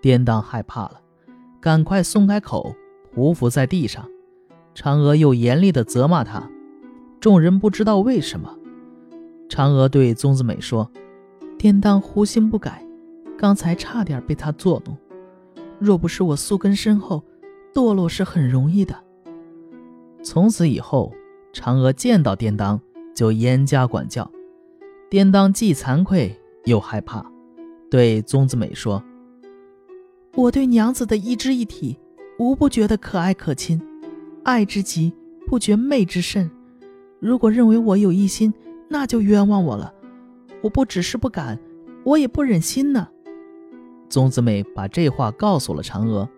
颠当害怕了，赶快松开口，匍匐在地上。嫦娥又严厉地责骂他，众人不知道为什么。嫦娥对宗子美说，颠当胡心不改，刚才差点被他捉弄，若不是我宿根深厚，堕落是很容易的。从此以后，嫦娥见到颠当就严加管教。颠当既惭愧又害怕，对宗子美说，我对娘子的一肢一体无不觉得可爱可亲，爱之极不觉媚之甚，如果认为我有异心，那就冤枉我了，我不只是不敢，我也不忍心呢。宗子美把这话告诉了嫦娥，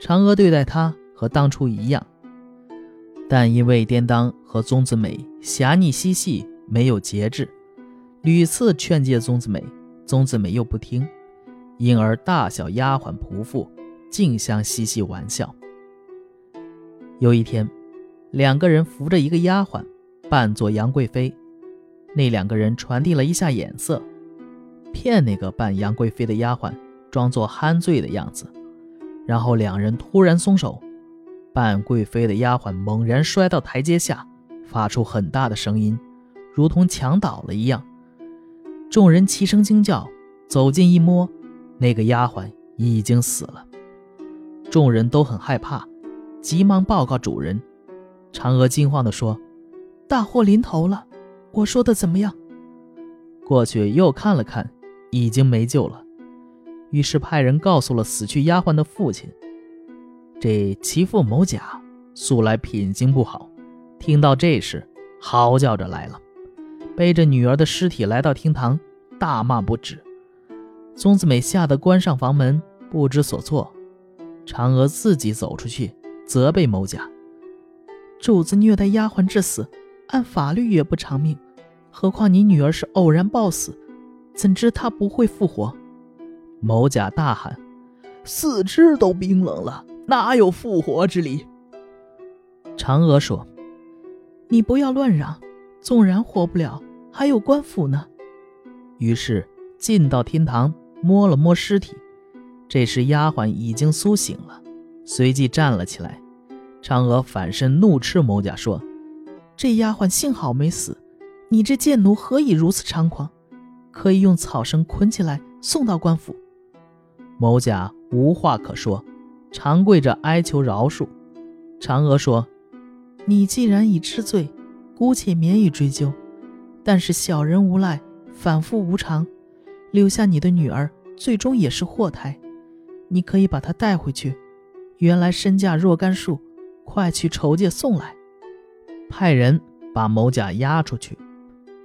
嫦娥对待她和当初一样，但因为颠当和宗子美侠逆嬉戏，没有节制，屡次劝诫宗子美，宗子美又不听，因而大小丫鬟仆妇竞相嬉戏玩笑。有一天，两个人扶着一个丫鬟扮作杨贵妃，那两个人传递了一下眼色，骗那个扮杨贵妃的丫鬟装作酣醉的样子，然后两人突然松手，扮贵妃的丫鬟猛然摔到台阶下，发出很大的声音，如同墙倒了一样。众人齐声惊叫，走近一摸，那个丫鬟已经死了。众人都很害怕，急忙报告主人。嫦娥惊慌地说，大祸临头了，我说的怎么样？过去又看了看，已经没救了，于是派人告诉了死去丫鬟的父亲。这其父某甲素来品行不好，听到这事嚎叫着来了，背着女儿的尸体来到厅堂，大骂不止。宗子美吓得关上房门，不知所措。嫦娥自己走出去责备某甲，主子虐待丫鬟致死，按法律也不偿命，何况你女儿是偶然暴死，怎知她不会复活？某甲大喊，四肢都冰冷了，哪有复活之理？嫦娥说，你不要乱嚷，纵然活不了，还有官府呢。于是进到厅堂，摸了摸尸体，这时丫鬟已经苏醒了，随即站了起来。嫦娥反身怒斥某甲说，这丫鬟幸好没死，你这贱奴何以如此猖狂，可以用草绳捆起来送到官府。某甲无话可说，长跪着哀求饶恕。嫦娥说，你既然已知罪，姑且免以追究，但是小人无赖，反复无常，留下你的女儿最终也是祸胎，你可以把她带回去，原来身价若干数，快去酬界送来。派人把某甲押出去，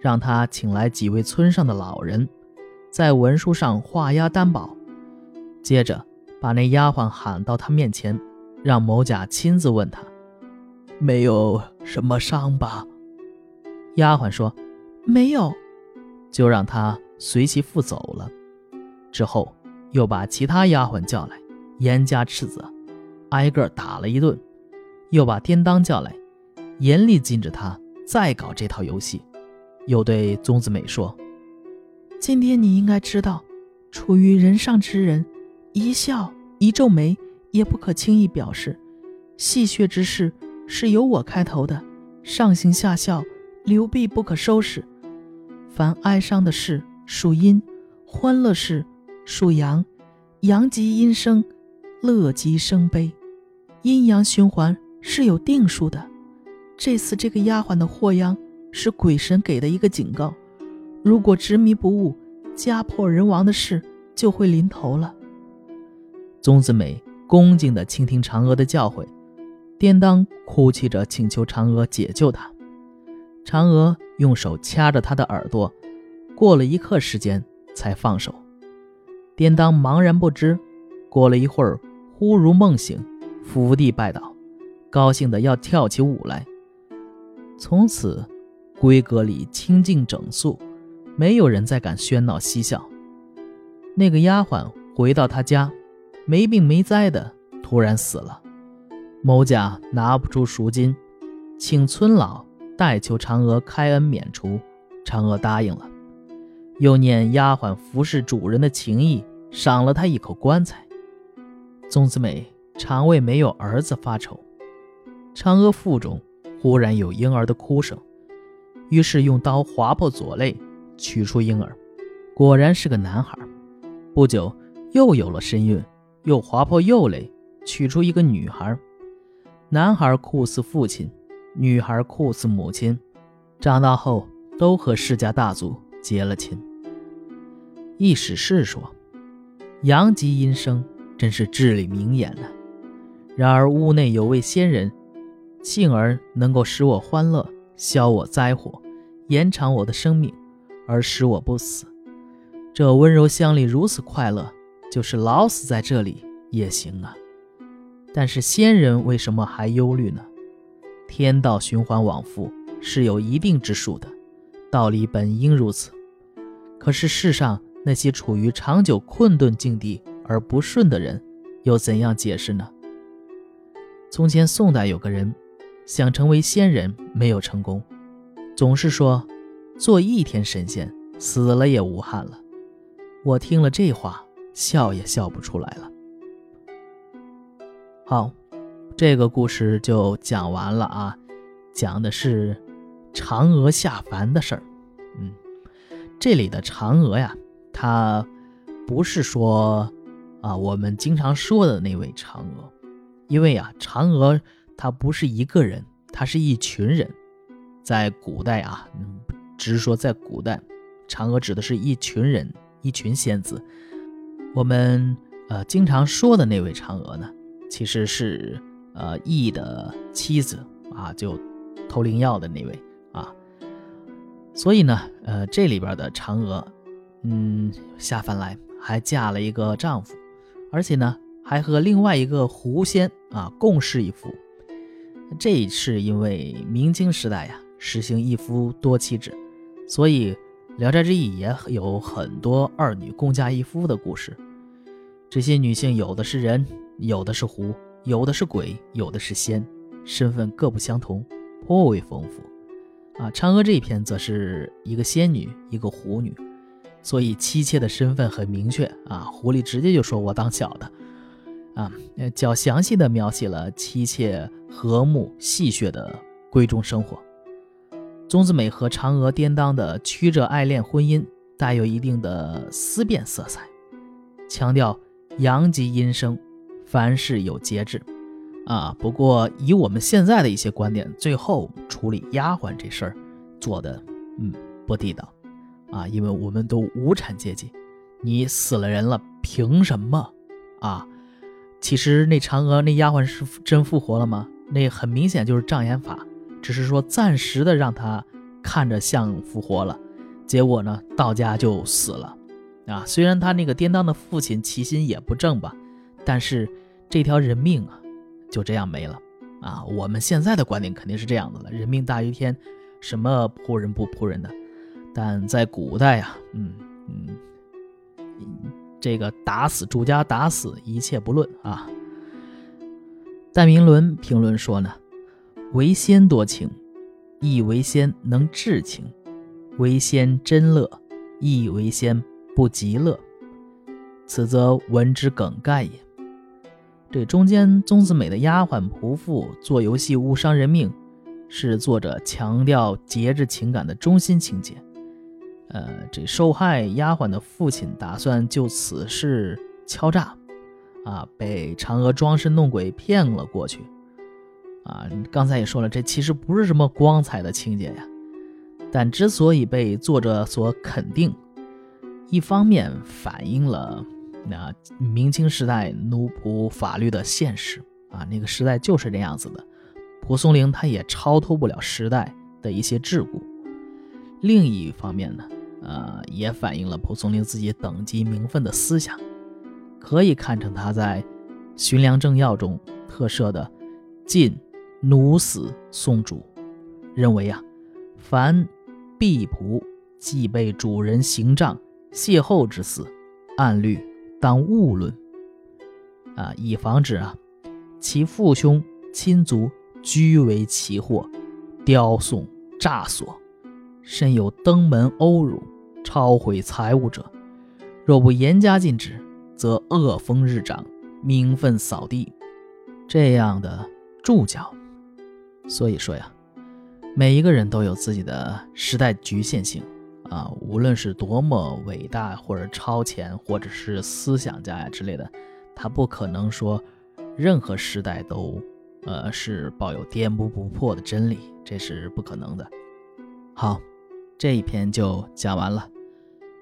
让他请来几位村上的老人，在文书上画押担保，接着把那丫鬟喊到他面前，让某甲亲自问他，没有什么伤吧？丫鬟说，没有，就让他随其父走了。之后又把其他丫鬟叫来，严加斥责，挨个打了一顿，又把颠当叫来，严厉禁止他再搞这套游戏。又对宗子美说，今天你应该知道，处于人上之人，一笑一皱眉也不可轻易表示，戏谑之事是由我开头的，上行下效，流弊不可收拾。凡哀伤的事属阴，欢乐事属阳，阳极阴生，乐极生悲，阴阳循环是有定数的。这次这个丫鬟的祸殃是鬼神给的一个警告，如果执迷不悟，家破人亡的事就会临头了。宗子美恭敬地倾听嫦娥的教诲，颠当哭泣着请求嫦娥解救他。嫦娥用手掐着他的耳朵，过了一刻时间才放手。颠当茫然不知，过了一会儿忽如梦醒，伏地拜倒，高兴地要跳起舞来。从此闺阁里清静整肃，没有人再敢喧闹嬉笑。那个丫鬟回到她家，没病没灾的突然死了。某甲拿不出赎金，请村老代求嫦娥开恩免除，嫦娥答应了，又念丫鬟服侍主人的情谊，赏了她一口棺材，宗子美常为没有儿子发愁。嫦娥腹中忽然有婴儿的哭声，于是用刀划破左肋，取出婴儿，果然是个男孩。不久又有了身孕，又划破右肋，取出一个女孩。男孩酷似父亲，女孩酷似母亲，长大后都和世家大族结了亲。一史是说，阳极阴生真是至理名言啊。然而屋内有位仙人，幸而能够使我欢乐，消我灾祸，延长我的生命，而使我不死。这温柔乡里如此快乐，就是老死在这里也行啊。但是仙人为什么还忧虑呢？天道循环往复是有一定之数的，道理本应如此。可是世上那些处于长久困顿境地而不顺的人，又怎样解释呢？从前宋代有个人想成为仙人，没有成功，总是说做一天神仙，死了也无憾了。我听了这话，笑也笑不出来了。好，这个故事就讲完了啊，讲的是嫦娥下凡的事儿。这里的嫦娥呀，她不是说我们经常说的那位嫦娥，因为嫦娥她不是一个人，她是一群人。在古代只是说在古代，嫦娥指的是一群人，一群仙子。我们经常说的那位嫦娥呢，其实是羿的妻子就偷灵药的那位所以呢这里边的嫦娥下凡来还嫁了一个丈夫，而且呢还和另外一个狐仙共侍一夫。这是因为明清时代实行一夫多妻制，所以聊斋志异也有很多二女共嫁一夫的故事。这些女性有的是人，有的是狐，有的是鬼，有的是仙，身份各不相同，颇为丰富嫦娥这一篇则是一个仙女，一个狐女，所以妻妾的身份很明确狐狸直接就说我当小的较详细的描写了妻妾和睦戏谑的闺中生活。宗子美和嫦娥颠当的曲折爱恋婚姻，带有一定的思辨色彩，强调阳极阴生，凡事有节制不过以我们现在的一些观点，最后处理丫鬟这事儿做的不地道因为我们都无产阶级，你死了人了凭什么其实那嫦娥那丫鬟是真复活了吗？那很明显就是障眼法，只是说暂时的让她看着像复活了，结果呢到家就死了虽然她那个颠当的父亲其心也不正吧，但是这条人命就这样没了我们现在的观点肯定是这样的了，人命大于天，什么扑人不扑人的。但在古代这个打死主家，打死一切不论戴明伦评论说呢，为仙多情，亦为仙能治情；为仙真乐，亦为仙不极乐。此则文之梗概也。这中间宗子美的丫鬟仆妇做游戏误伤人命，是作者强调节制情感的中心情节。这受害丫鬟的父亲打算就此事敲诈被嫦娥装神弄鬼骗了过去刚才也说了，这其实不是什么光彩的情节呀。但之所以被作者所肯定，一方面反映了明清时代奴仆法律的现实那个时代就是这样子的，蒲松龄他也超脱不了时代的一些桎梏。另一方面呢也反映了蒲松龄自己等级名分的思想，可以看成他在寻良正要中特设的禁奴死送主，认为凡婢仆既被主人行杖邂逅之死，按律当勿论以防止其父兄亲族居为其祸，雕送诈索，身有登门殴辱抄毁财物者，若不严加禁止，则恶风日长，名分扫地这样的注脚。所以说呀，每一个人都有自己的时代局限性啊，无论是多么伟大或者超前或者是思想家呀之类的，他不可能说任何时代都是抱有颠扑不破的真理，这是不可能的。好，这一篇就讲完了，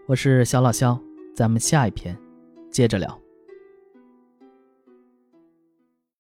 我是小老肖，咱们下一篇接着聊。